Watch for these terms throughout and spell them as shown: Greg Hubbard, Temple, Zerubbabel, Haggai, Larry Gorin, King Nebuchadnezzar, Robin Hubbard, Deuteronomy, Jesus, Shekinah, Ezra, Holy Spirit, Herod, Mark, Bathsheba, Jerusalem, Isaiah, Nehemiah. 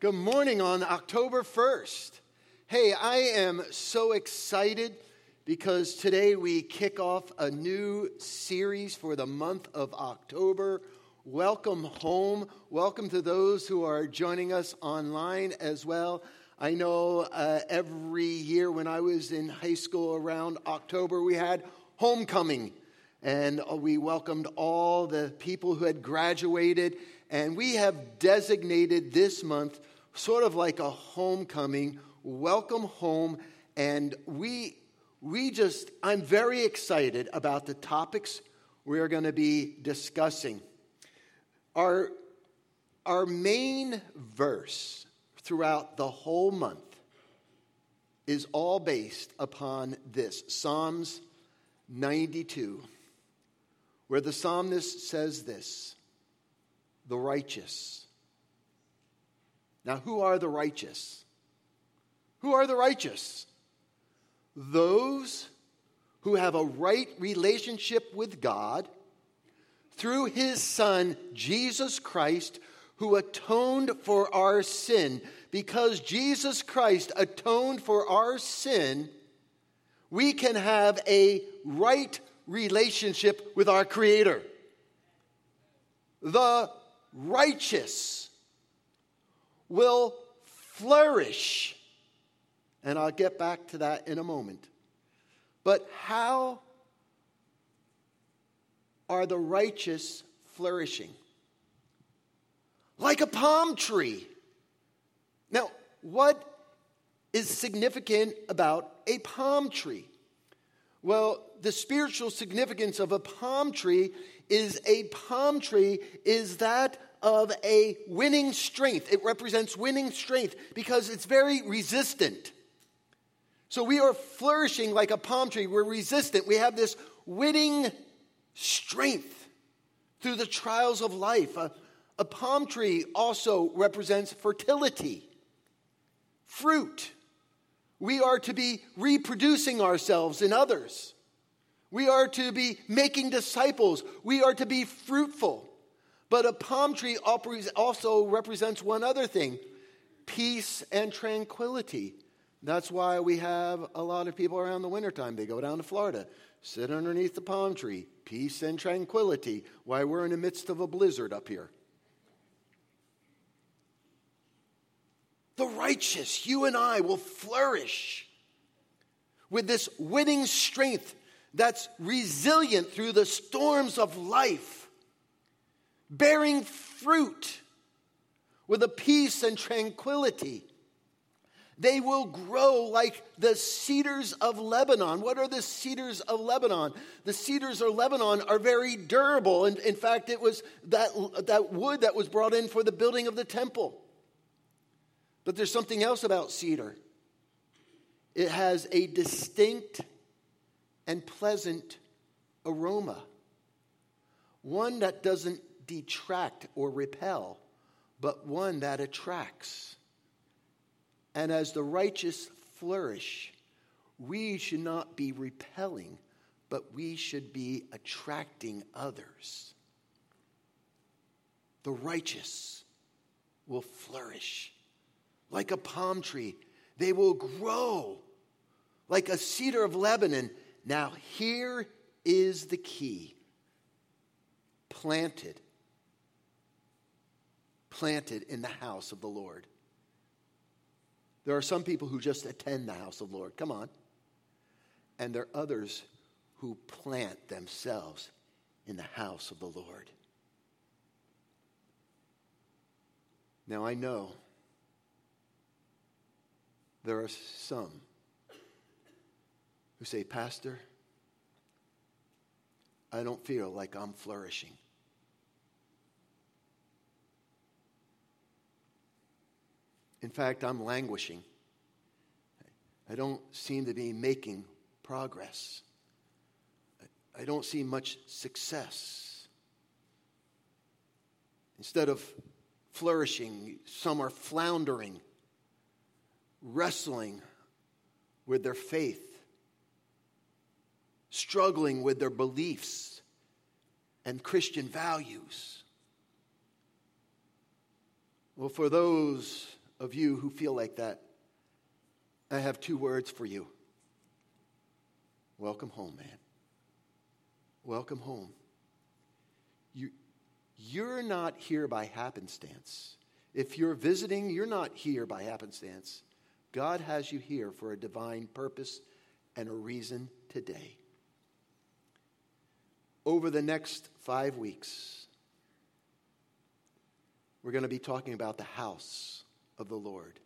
Good morning on October 1st. Hey, I am so excited because today we kick off a new series for the month of October. Welcome home. Welcome to those who are joining us online as well. I know every year when I was in high school around October, we had homecoming. And we welcomed all the people who had graduated. And we have designated this month sort of like a homecoming, welcome home. And I'm very excited about the topics we are going to be discussing. Our main verse throughout the whole month is all based upon this, Psalms 92. Where the psalmist says this, the righteous. Now, who are the righteous? Who are the righteous? Those who have a right relationship with God through his Son, Jesus Christ, who atoned for our sin. Because Jesus Christ atoned for our sin, we can have a right relationship with our Creator. The righteous will flourish. And I'll get back to that in a moment. But how are the righteous flourishing? Like a palm tree. Now, what is significant about a palm tree? Well, the spiritual significance of a palm tree is that of a winning strength. It represents winning strength because it's very resistant. So we are flourishing like a palm tree. We're resistant. We have this winning strength through the trials of life. A palm tree also represents fertility, fruit. We are to be reproducing ourselves in others. We are to be making disciples. We are to be fruitful. But a palm tree also represents one other thing, peace and tranquility. That's why we have a lot of people around the wintertime. They go down to Florida, sit underneath the palm tree, peace and tranquility. Why, we're in the midst of a blizzard up here. The righteous, you and I, will flourish with this winning strength that's resilient through the storms of life, bearing fruit with a peace and tranquility. They will grow like the cedars of Lebanon. What are the cedars of Lebanon? The cedars of Lebanon are very durable. And in fact, it was that wood that was brought in for the building of the temple. But there's something else about cedar. It has a distinct and pleasant aroma. One that doesn't detract or repel, but one that attracts. And as the righteous flourish, we should not be repelling, but we should be attracting others. The righteous will flourish. Like a palm tree, they will grow like a cedar of Lebanon. Now, here is the key. Planted. Planted in the house of the Lord. There are some people who just attend the house of the Lord. Come on. And there are others who plant themselves in the house of the Lord. Now, I know there are some who say, Pastor, I don't feel like I'm flourishing. In fact, I'm languishing. I don't seem to be making progress. I don't see much success. Instead of flourishing, some are floundering. Wrestling with their faith, struggling with their beliefs and Christian values. Well, for those of you who feel like that, I have two words for you. Welcome home, man. Welcome home. You're not here by happenstance. If you're visiting, you're not here by happenstance. God has you here for a divine purpose and a reason today. Over the next 5 weeks, we're going to be talking about the house of the Lord.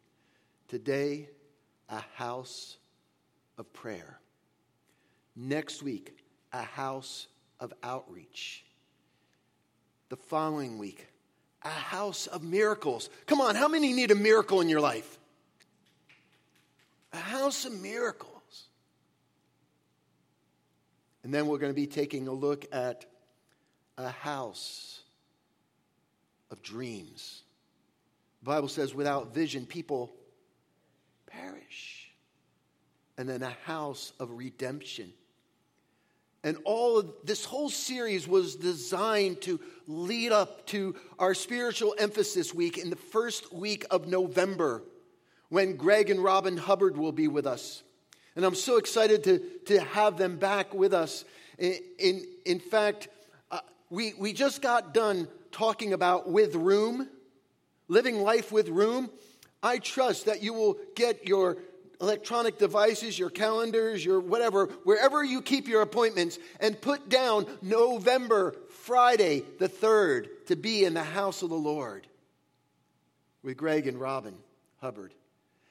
Today, a house of prayer. Next week, a house of outreach. The following week, a house of miracles. Come on, how many need a miracle in your life? A house of miracles. And then we're going to be taking a look at a house of dreams. The Bible says, without vision, people perish. And then a house of redemption. And all of this whole series was designed to lead up to our spiritual emphasis week in the first week of November, when Greg and Robin Hubbard will be with us. And I'm so excited to have them back with us. In fact, we just got done talking about with room, living life with room. I trust that you will get your electronic devices, your calendars, your whatever, wherever you keep your appointments, and put down November, Friday the 3rd, to be in the house of the Lord with Greg and Robin Hubbard.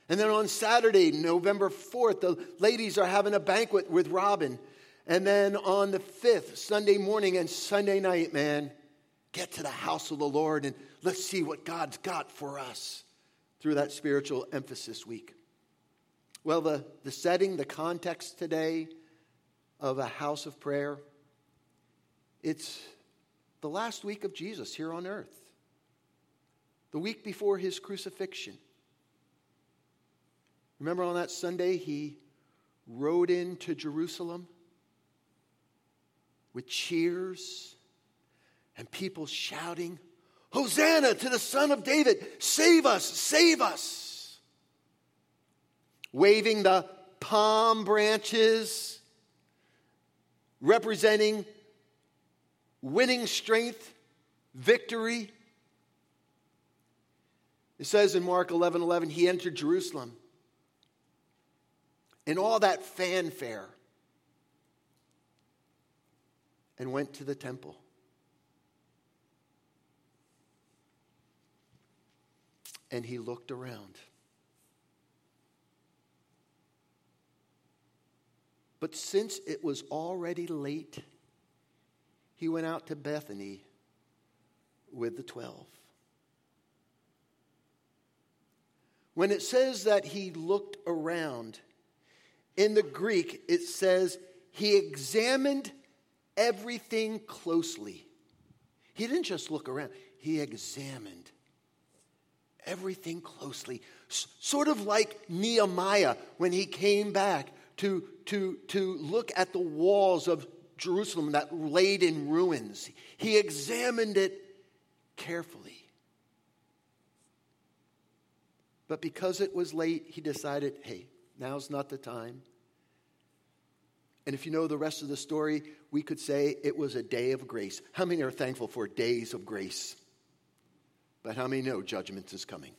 And then on Saturday, November 4th, the ladies are having a banquet with Robin. And then on the 5th, Sunday morning and Sunday night, man, get to the house of the Lord and let's see what God's got for us through that spiritual emphasis week. Well, the setting, the context today of a house of prayer, it's the last week of Jesus here on earth, the week before his crucifixion. Remember on that Sunday, he rode into Jerusalem with cheers and people shouting, "Hosanna to the Son of David! Save us! Save us!" Waving the palm branches, representing winning strength, victory. It says in Mark 11:11, he entered Jerusalem. And all that fanfare, and went to the temple. And he looked around. But since it was already late, he went out to Bethany with the 12. When it says that he looked around, in the Greek, it says he examined everything closely. He didn't just look around. He examined everything closely. Sort of like Nehemiah when he came back to look at the walls of Jerusalem that laid in ruins. He examined it carefully. But because it was late, he decided, hey, now's not the time. And if you know the rest of the story, we could say it was a day of grace. How many are thankful for days of grace? But how many know judgment is coming?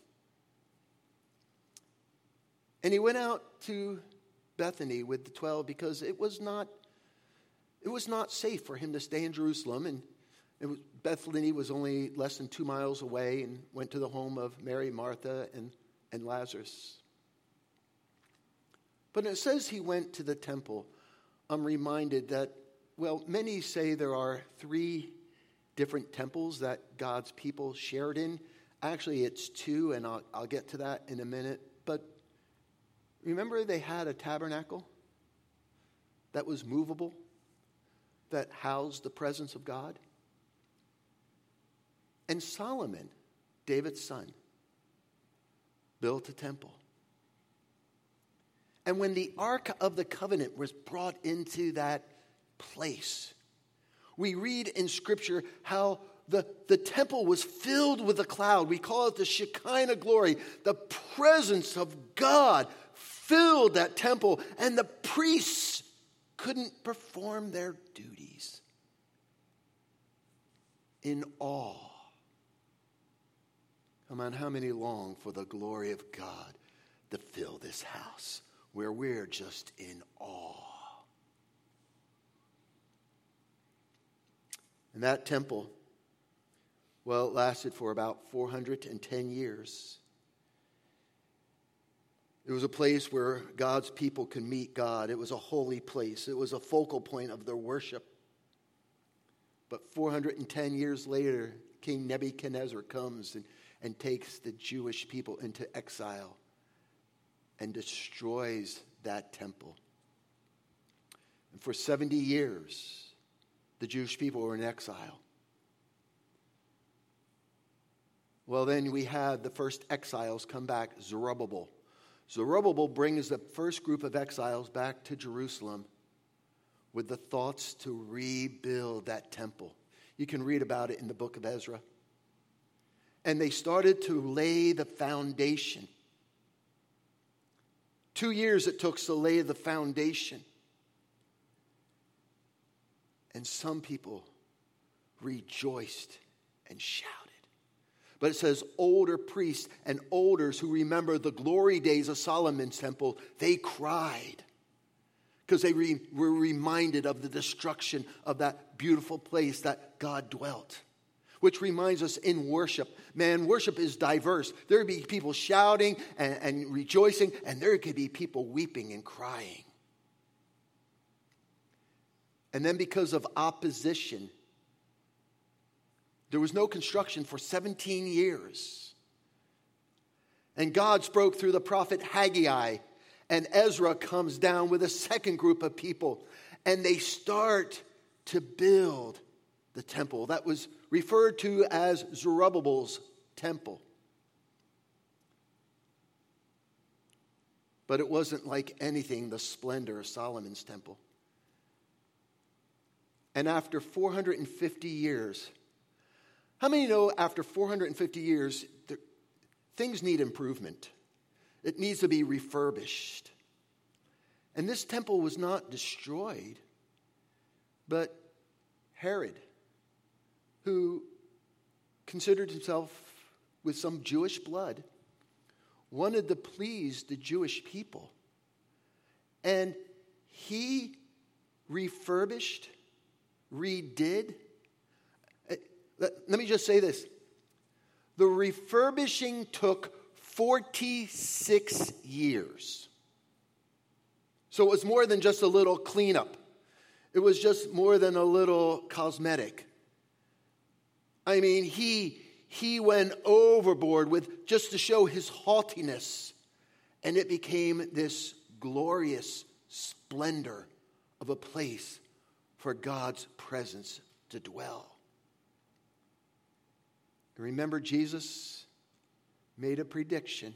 And he went out to Bethany with the 12 because it was not safe for him to stay in Jerusalem. And Bethany was only less than 2 miles away, and went to the home of Mary, Martha, and Lazarus. But it says he went to the temple. I'm reminded that, well, many say there are 3 different temples that God's people shared in. Actually, it's 2, and I'll get to that in a minute. But remember they had a tabernacle that was movable, that housed the presence of God? And Solomon, David's son, built a temple. And when the Ark of the Covenant was brought into that place, we read in Scripture how the temple was filled with a cloud. We call it the Shekinah glory. The presence of God filled that temple, and the priests couldn't perform their duties in awe. Come on, how many long for the glory of God to fill this house where we're just in awe? And that temple, well, it lasted for about 410 years. It was a place where God's people could meet God. It was a holy place. It was a focal point of their worship. But 410 years later, King Nebuchadnezzar comes and takes the Jewish people into exile and destroys that temple. And for 70 years, the Jewish people were in exile. Well, then we had the first exiles come back, Zerubbabel. Zerubbabel brings the first group of exiles back to Jerusalem with the thoughts to rebuild that temple. You can read about it in the book of Ezra. And they started to lay the foundation. 2 years it took to lay the foundation. And some people rejoiced and shouted. But it says older priests and elders who remember the glory days of Solomon's temple, they cried because they were reminded of the destruction of that beautiful place that God dwelt. Which reminds us in worship, man, worship is diverse. There would be people shouting and rejoicing, and there could be people weeping and crying. And then because of opposition, there was no construction for 17 years. And God spoke through the prophet Haggai, and Ezra comes down with a second group of people, and they start to build the temple that was referred to as Zerubbabel's temple. But it wasn't like anything the splendor of Solomon's temple. And after 450 years, how many know after 450 years, things need improvement? It needs to be refurbished. And this temple was not destroyed, but Herod, who considered himself with some Jewish blood, wanted to please the Jewish people. And he refurbished, redid. Let me just say this. The refurbishing took 46 years. So it was more than just a little cleanup. It was just more than a little cosmetic. I mean, he went overboard with just to show his haughtiness. And it became this glorious splendor of a place for God's presence to dwell. Remember, Jesus made a prediction.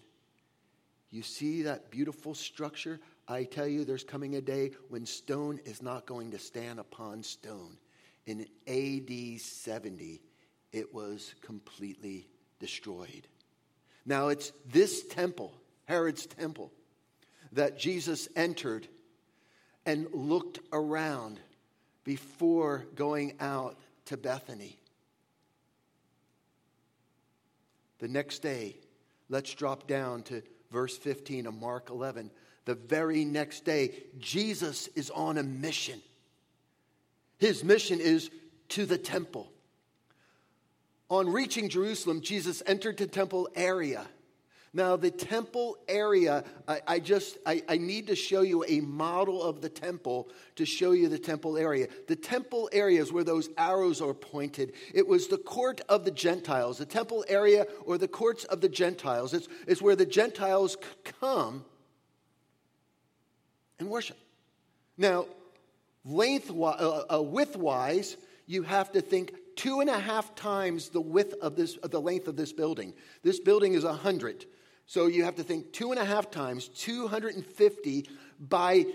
You see that beautiful structure? I tell you, there's coming a day when stone is not going to stand upon stone. In AD 70, it was completely destroyed. Now, it's this temple, Herod's temple, that Jesus entered and looked around before going out to Bethany. The next day, let's drop down to verse 15 of Mark 11. The very next day, Jesus is on a mission. His mission is to the temple. On reaching Jerusalem, Jesus entered the temple area. Now, the temple area, I need to show you a model of the temple to show you the temple area. The temple area is where those arrows are pointed. It was the court of the Gentiles, the temple area or the courts of the Gentiles. It's where the Gentiles could come and worship. Now, width-wise, you have to think 2.5 times the width of the length of this building. This building is 100. So you have to think 2.5 times, 250 by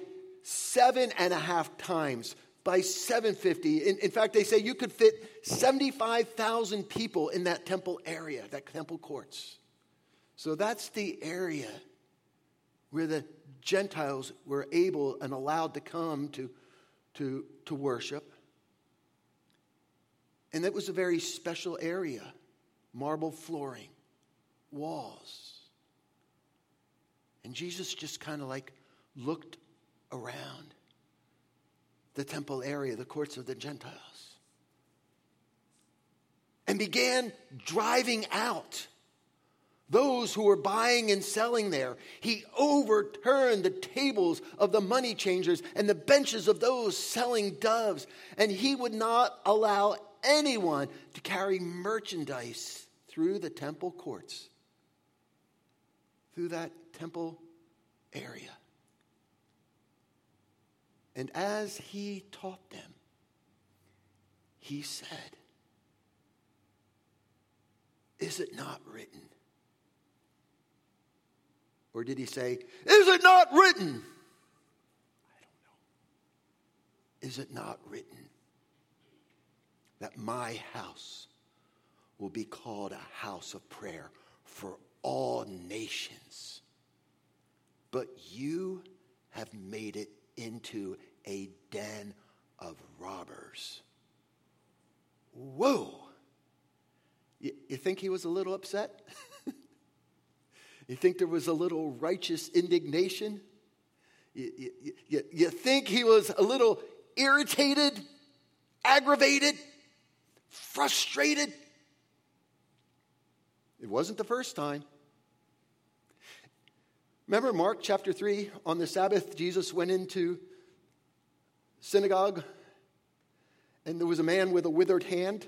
7.5 times. by 750. In fact, they say you could fit 75,000 people in that temple area, that temple courts. So that's the area where the Gentiles were able and allowed to come to worship. And it was a very special area. Marble flooring, walls. And Jesus just kind of like looked around the temple area, the courts of the Gentiles, and began driving out those who were buying and selling there. He overturned the tables of the money changers and the benches of those selling doves. And he would not allow anyone to carry merchandise through the temple courts, through that temple area. And as he taught them, he said, "Is it not written?" Or did he say, "Is it not written?" I don't know. Is it not written that my house will be called a house of prayer for all nations? But you have made it into a den of robbers. Whoa! You think he was a little upset? You think there was a little righteous indignation? You think he was a little irritated, aggravated, frustrated? It wasn't the first time. Remember Mark chapter 3, on the Sabbath, Jesus went into synagogue and there was a man with a withered hand,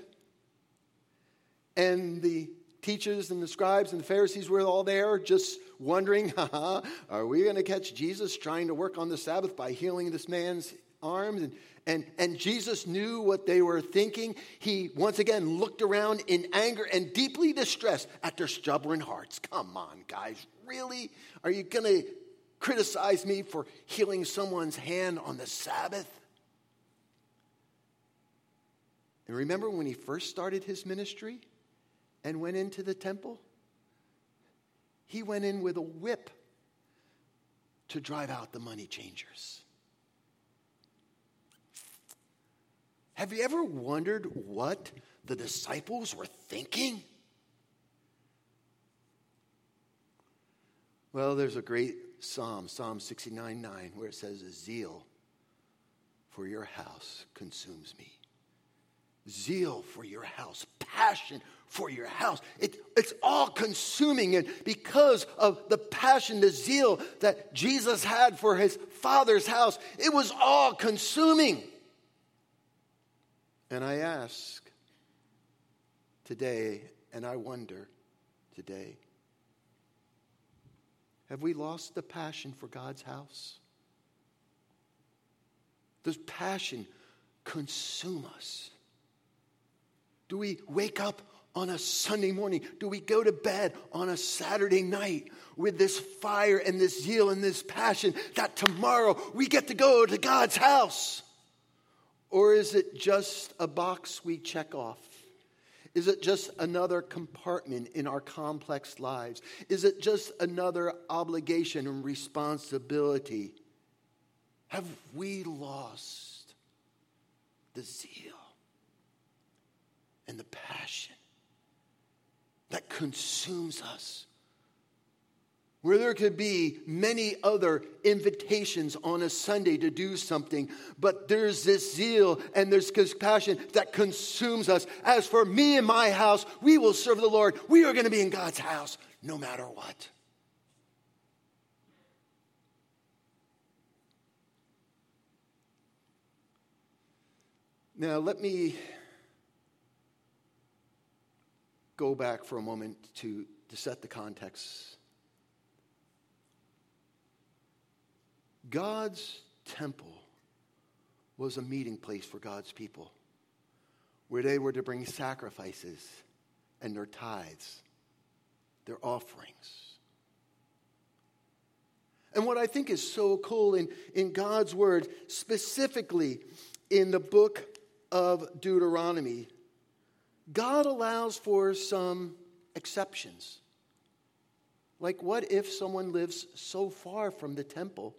and the teachers and the scribes and the Pharisees were all there just wondering, are we going to catch Jesus trying to work on the Sabbath by healing this man's arms? And Jesus knew what they were thinking. He once again looked around in anger and deeply distressed at their stubborn hearts. Come on, guys. Really? Are you going to criticize me for healing someone's hand on the Sabbath? And remember when he first started his ministry and went into the temple? He went in with a whip to drive out the money changers. Have you ever wondered what the disciples were thinking? Well, there's a great psalm, Psalm 69:9, where it says, "Zeal for your house consumes me." Zeal for your house, passion for your house. It's all consuming. And because of the passion, the zeal that Jesus had for his Father's house, it was all consuming. And I ask today, and I wonder today, have we lost the passion for God's house? Does passion consume us? Do we wake up on a Sunday morning? Do we go to bed on a Saturday night with this fire and this zeal and this passion that tomorrow we get to go to God's house? Or is it just a box we check off? Is it just another compartment in our complex lives? Is it just another obligation and responsibility? Have we lost the zeal and the passion that consumes us? Where there could be many other invitations on a Sunday to do something, but there's this zeal and there's this passion that consumes us. As for me and my house, we will serve the Lord. We are going to be in God's house no matter what. Now, let me go back for a moment to set the context. God's temple was a meeting place for God's people, where they were to bring sacrifices and their tithes, their offerings. And what I think is so cool in God's word, specifically in the book of Deuteronomy, God allows for some exceptions. Like, what if someone lives so far from the temple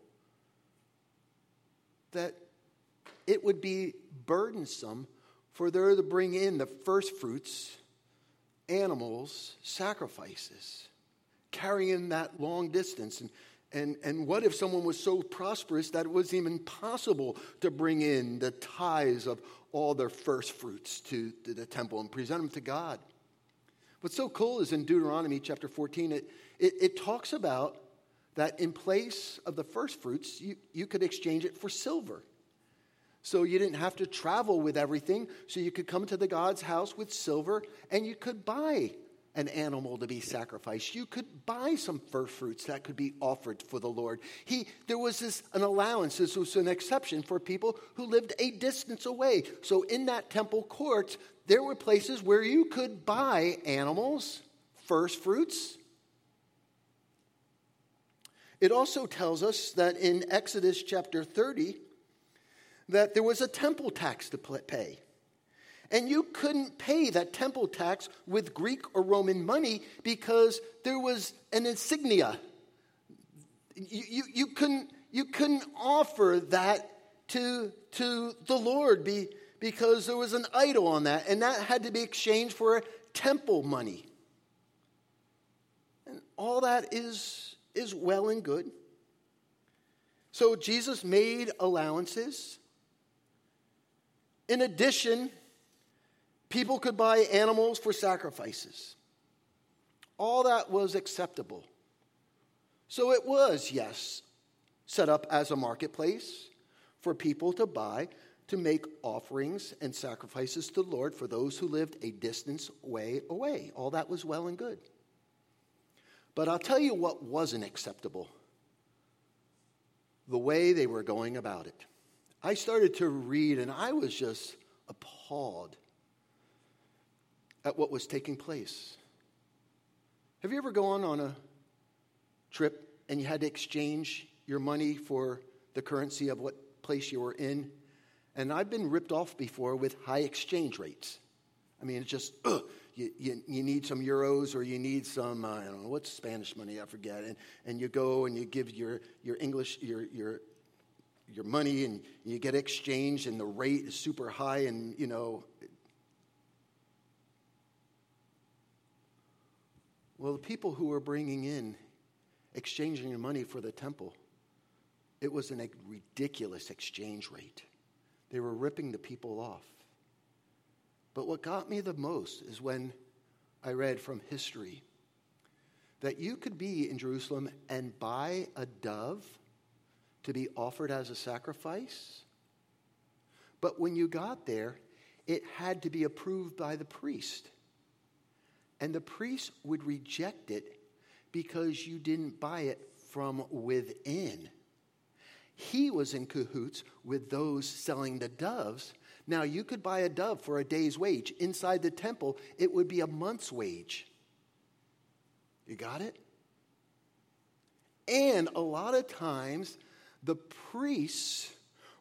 that it would be burdensome for there to bring in the first fruits, animals, sacrifices, carrying that long distance? And what if someone was so prosperous that it was even possible to bring in the tithes of all their first fruits to the temple and present them to God? What's so cool is in Deuteronomy chapter 14, it talks about that in place of the first fruits, you could exchange it for silver. So you didn't have to travel with everything. So you could come to the God's house with silver, and you could buy an animal to be sacrificed. You could buy some first fruits that could be offered for the Lord. There was an allowance. This was an exception for people who lived a distance away. So in that temple court, there were places where you could buy animals, first fruits. It also tells us that in Exodus chapter 30, that there was a temple tax to pay. And you couldn't pay that temple tax with Greek or Roman money because there was an insignia. You couldn't offer that to the Lord because there was an idol on that, and that had to be exchanged for temple money. And all that is well and good. So Jesus made allowances. In addition, people could buy animals for sacrifices. All that was acceptable. So it was, yes, set up as a marketplace for people to buy, to make offerings and sacrifices to the Lord for those who lived a distance way away. All that was well and good. But I'll tell you what wasn't acceptable: the way they were going about it. I started to read, and I was just appalled at what was taking place. Have you ever gone on a trip and you had to exchange your money for the currency of what place you were in? And I've been ripped off before with high exchange rates. I mean, it's just, you need some euros, or you need some, I don't know, what's Spanish money? I forget. And you go and you give your English, your money, and you get exchanged, and the rate is super high, and, you know. Well, the people who were bringing in, exchanging your money for the temple, it was a ridiculous exchange rate. They were ripping the people off. But what got me the most is when I read from history that you could be in Jerusalem and buy a dove to be offered as a sacrifice. But when you got there, it had to be approved by the priest. And the priest would reject it because you didn't buy it from within. He was in cahoots with those selling the doves. Now, you could buy a dove for a day's wage. Inside the temple, it would be a month's wage. You got it? And a lot of times, the priests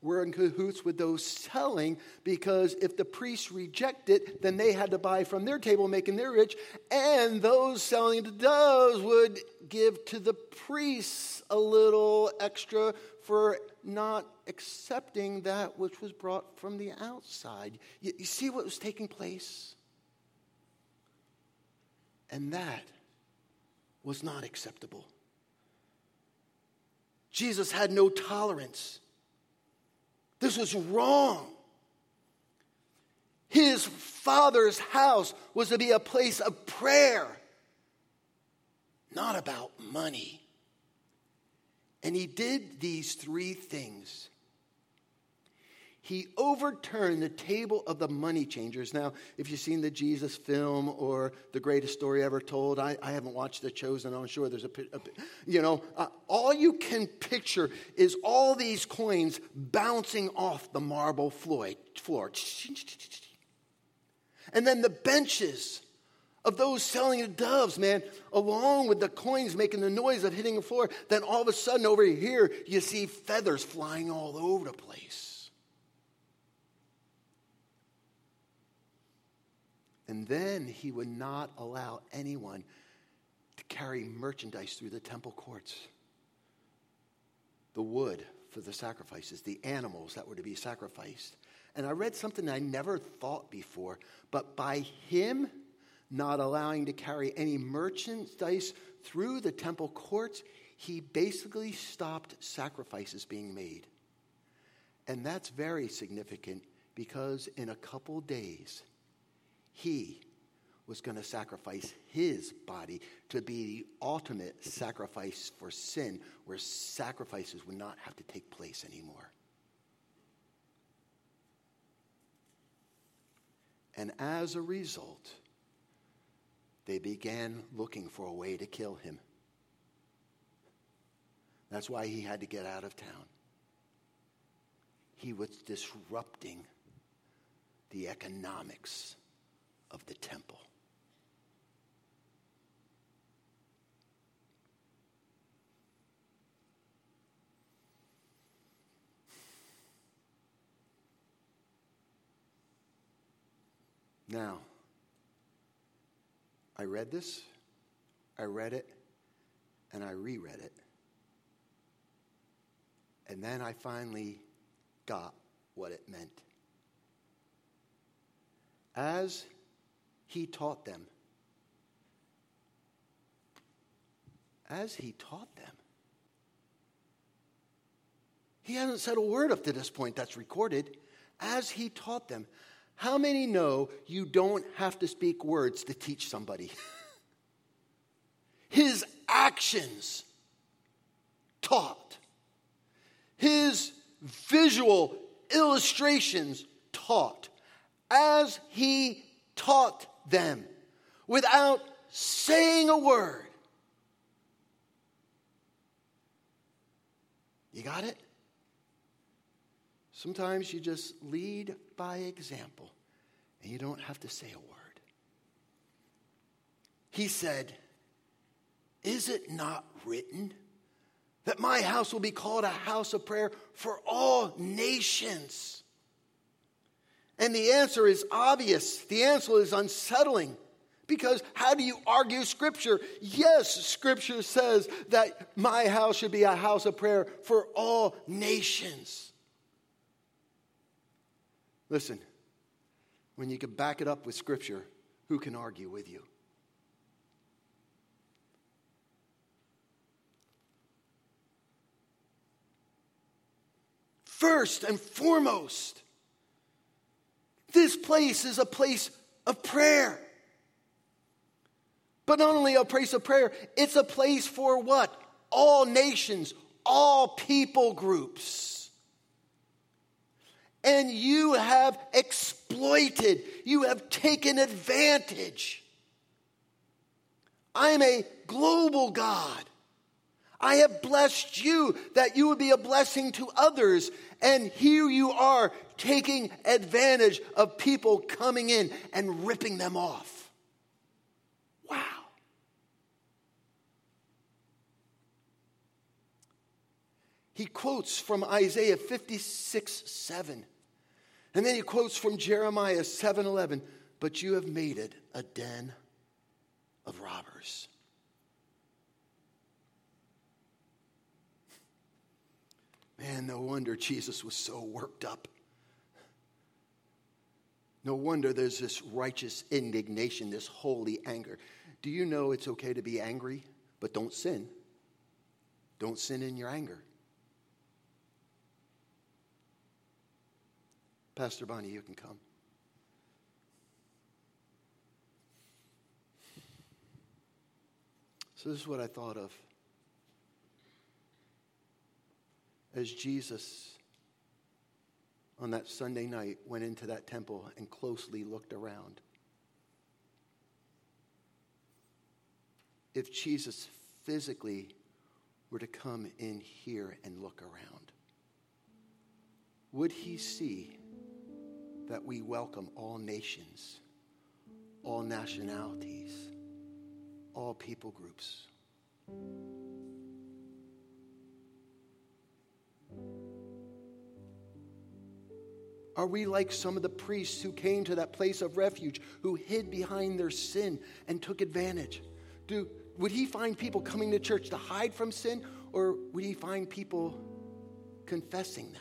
were in cahoots with those selling, because if the priests rejected, then they had to buy from their table, making them rich, and those selling the doves would give to the priests a little extra for not accepting that which was brought from the outside. You see what was taking place? And that was not acceptable. Jesus had no tolerance. This was wrong. His Father's house was to be a place of prayer, not about money. And he did these three things. He overturned the table of the money changers. Now, if you've seen the Jesus film or The Greatest Story Ever Told, I haven't watched The Chosen. I'm sure there's all you can picture is all these coins bouncing off the marble floor. And then the benches of those selling the doves, man, along with the coins making the noise of hitting the floor. Then all of a sudden over here, you see feathers flying all over the place. And then he would not allow anyone to carry merchandise through the temple courts. The wood for the sacrifices, the animals that were to be sacrificed. And I read something I never thought before, but by him not allowing to carry any merchandise through the temple courts, he basically stopped sacrifices being made. And that's very significant because in a couple days, he was going to sacrifice his body to be the ultimate sacrifice for sin, where sacrifices would not have to take place anymore. And as a result, they began looking for a way to kill him. That's why he had to get out of town. He was disrupting the economics of the temple. Now, I read this, I read it, and I reread it. And then I finally got what it meant. As he taught them, he hasn't said a word up to this point that's recorded. As he taught them, how many know you don't have to speak words to teach somebody? His actions taught. His visual illustrations taught. As he taught them without saying a word. You got it? Sometimes you just lead by example, and you don't have to say a word. He said, "Is it not written that my house will be called a house of prayer for all nations?" And the answer is obvious. The answer is unsettling. Because how do you argue Scripture? Yes, Scripture says that my house should be a house of prayer for all nations. Listen, when you can back it up with Scripture, who can argue with you? First and foremost, this place is a place of prayer. But not only a place of prayer, it's a place for what? All nations, all people groups. And you have exploited. You have taken advantage. I'm a global God. I have blessed you that you would be a blessing to others. And here you are taking advantage of people coming in and ripping them off. Wow. He quotes from Isaiah 56:7. And then he quotes from Jeremiah 7:11, "But you have made it a den of robbers." Man, no wonder Jesus was so worked up. No wonder there's this righteous indignation, this holy anger. Do you know it's okay to be angry, but don't sin? Don't sin in your anger. Pastor Bonnie, you can come. So this is what I thought of. As Jesus, on that Sunday night, went into that temple and closely looked around. If Jesus physically were to come in here and look around, would he see that we welcome all nations, all nationalities, all people groups? Are we like some of the priests who came to that place of refuge, who hid behind their sin and took advantage? Would he find people coming to church to hide from sin, or would he find people confessing them?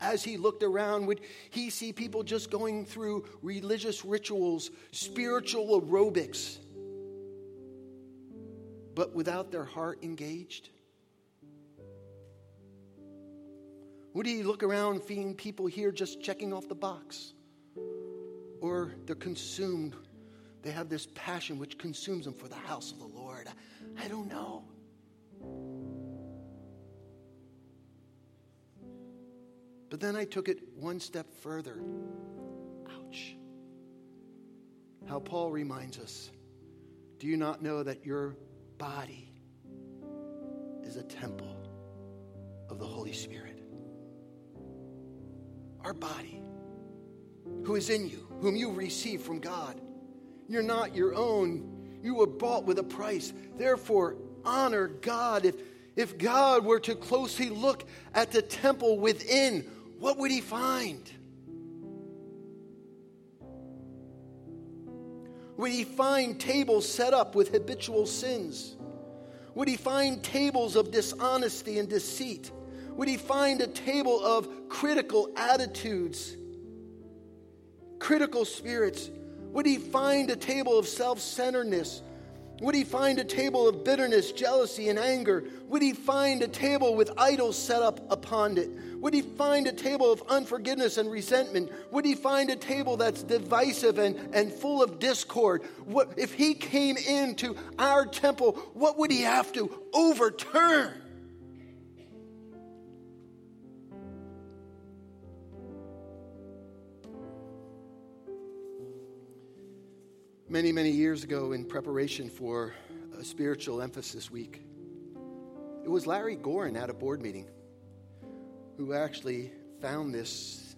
As he looked around, would he see people just going through religious rituals, spiritual aerobics, but without their heart engaged? Would he look around seeing people here just checking off the box? Or they're consumed, they have this passion which consumes them for the house of the Lord. I don't know. But then I took it one step further. Ouch. How Paul reminds us, do you not know that your body is a temple of the Holy Spirit? Our body, who is in you, whom you receive from God. You're not your own. You were bought with a price. Therefore, honor God. If God were to closely look at the temple within, what would he find? Would he find tables set up with habitual sins? Would he find tables of dishonesty and deceit? Would he find a table of critical attitudes, critical spirits? Would he find a table of self-centeredness? Would he find a table of bitterness, jealousy, and anger? Would he find a table with idols set up upon it? Would he find a table of unforgiveness and resentment? Would he find a table that's divisive and full of discord? If he came into our temple, what would he have to overturn? Many, many years ago, in preparation for a spiritual emphasis week, it was Larry Gorin at a board meeting who actually found this.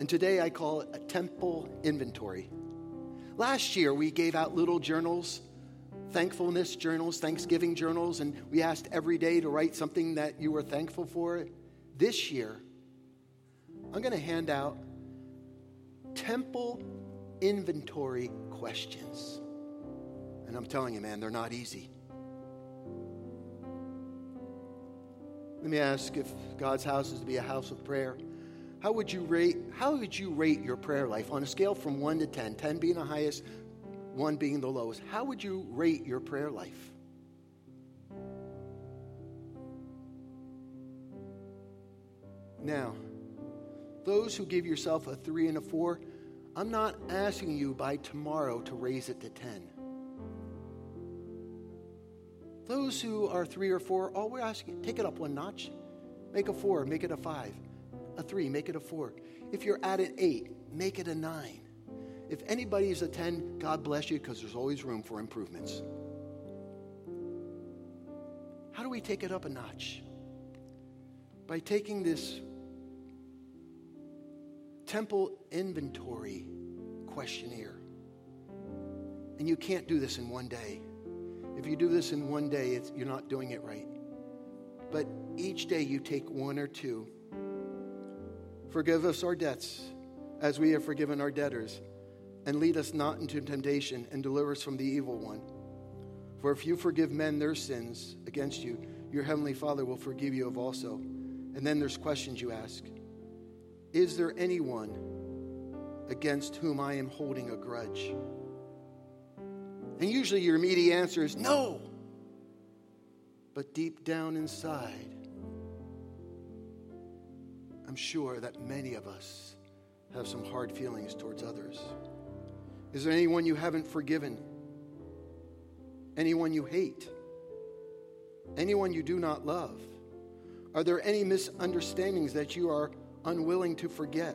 And today I call it a temple inventory. Last year, we gave out little journals, thankfulness journals, Thanksgiving journals, and we asked every day to write something that you were thankful for. This year, I'm going to hand out temple inventory questions. And I'm telling you, man, they're not easy. Let me ask, if God's house is to be a house of prayer, how would you rate your prayer life on a scale from 1 to 10, 10 being the highest, 1 being the lowest? How would you rate your prayer life? Now, those who give yourself a 3 and a 4, I'm not asking you by tomorrow to raise it to 10. Those who are 3 or 4, all we're asking, take it up one notch. Make a 4, make it a 5. A 3, make it a 4. If you're at an 8, make it a 9. If anybody's a 10, God bless you, because there's always room for improvements. How do we take it up a notch? By taking this temple inventory questionnaire. And you can't do this in one day. If you do this in one day, you're not doing it right. But each day you take 1 or 2. Forgive us our debts as we have forgiven our debtors, and lead us not into temptation, and deliver us from the evil one. For if you forgive men their sins against you, your heavenly Father will forgive you of also. And then there's questions you ask. Is there anyone against whom I am holding a grudge? And usually your immediate answer is no. But deep down inside, I'm sure that many of us have some hard feelings towards others. Is there anyone you haven't forgiven? Anyone you hate? Anyone you do not love? Are there any misunderstandings that you are unwilling to forget?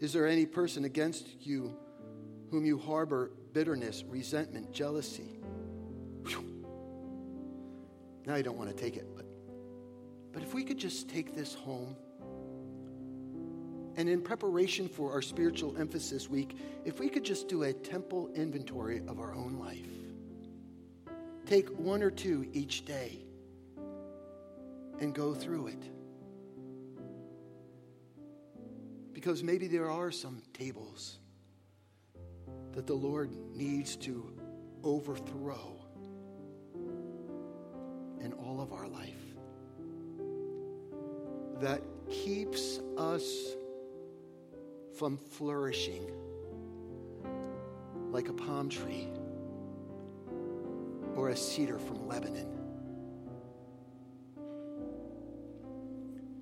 Is there any person against you whom you harbor bitterness, resentment, jealousy? Whew. Now you don't want to take it, but if we could just take this home, and in preparation for our spiritual emphasis week, if we could just do a temple inventory of our own life, Take one or two each day and go through it. Because maybe there are some tables that the Lord needs to overthrow in all of our life that keeps us from flourishing like a palm tree or a cedar from Lebanon.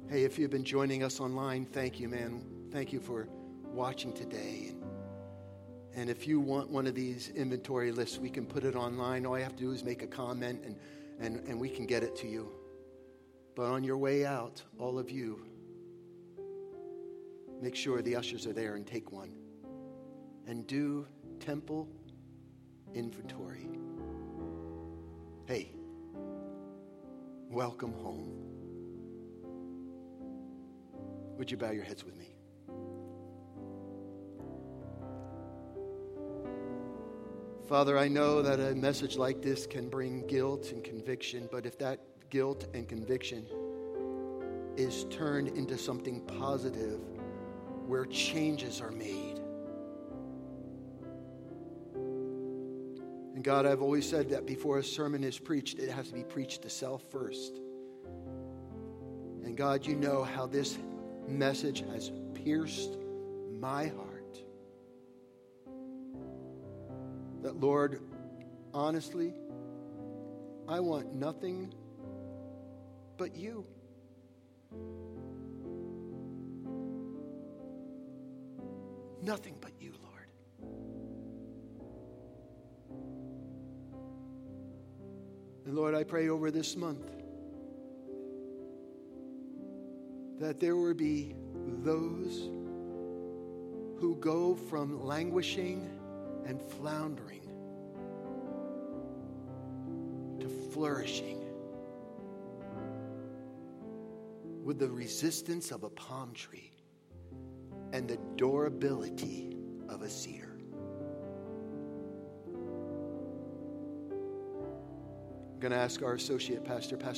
Hey, if you've been joining us online, thank you, man. Thank you for watching today. And if you want one of these inventory lists, we can put it online. All you have to do is make a comment and we can get it to you. But on your way out, all of you, make sure the ushers are there and take one. And do temple inventory. Hey, welcome home. Would you bow your heads with me? Father, I know that a message like this can bring guilt and conviction, but if that guilt and conviction is turned into something positive where changes are made. And God, I've always said that before a sermon is preached, it has to be preached to self first. And God, you know how this message has pierced my heart. That, Lord, honestly, I want nothing but you. Nothing but you, Lord. And, Lord, I pray over this month that there will be those who go from languishing and floundering to flourishing with the resistance of a palm tree and the durability of a cedar. I'm going to ask our associate pastor, Pastor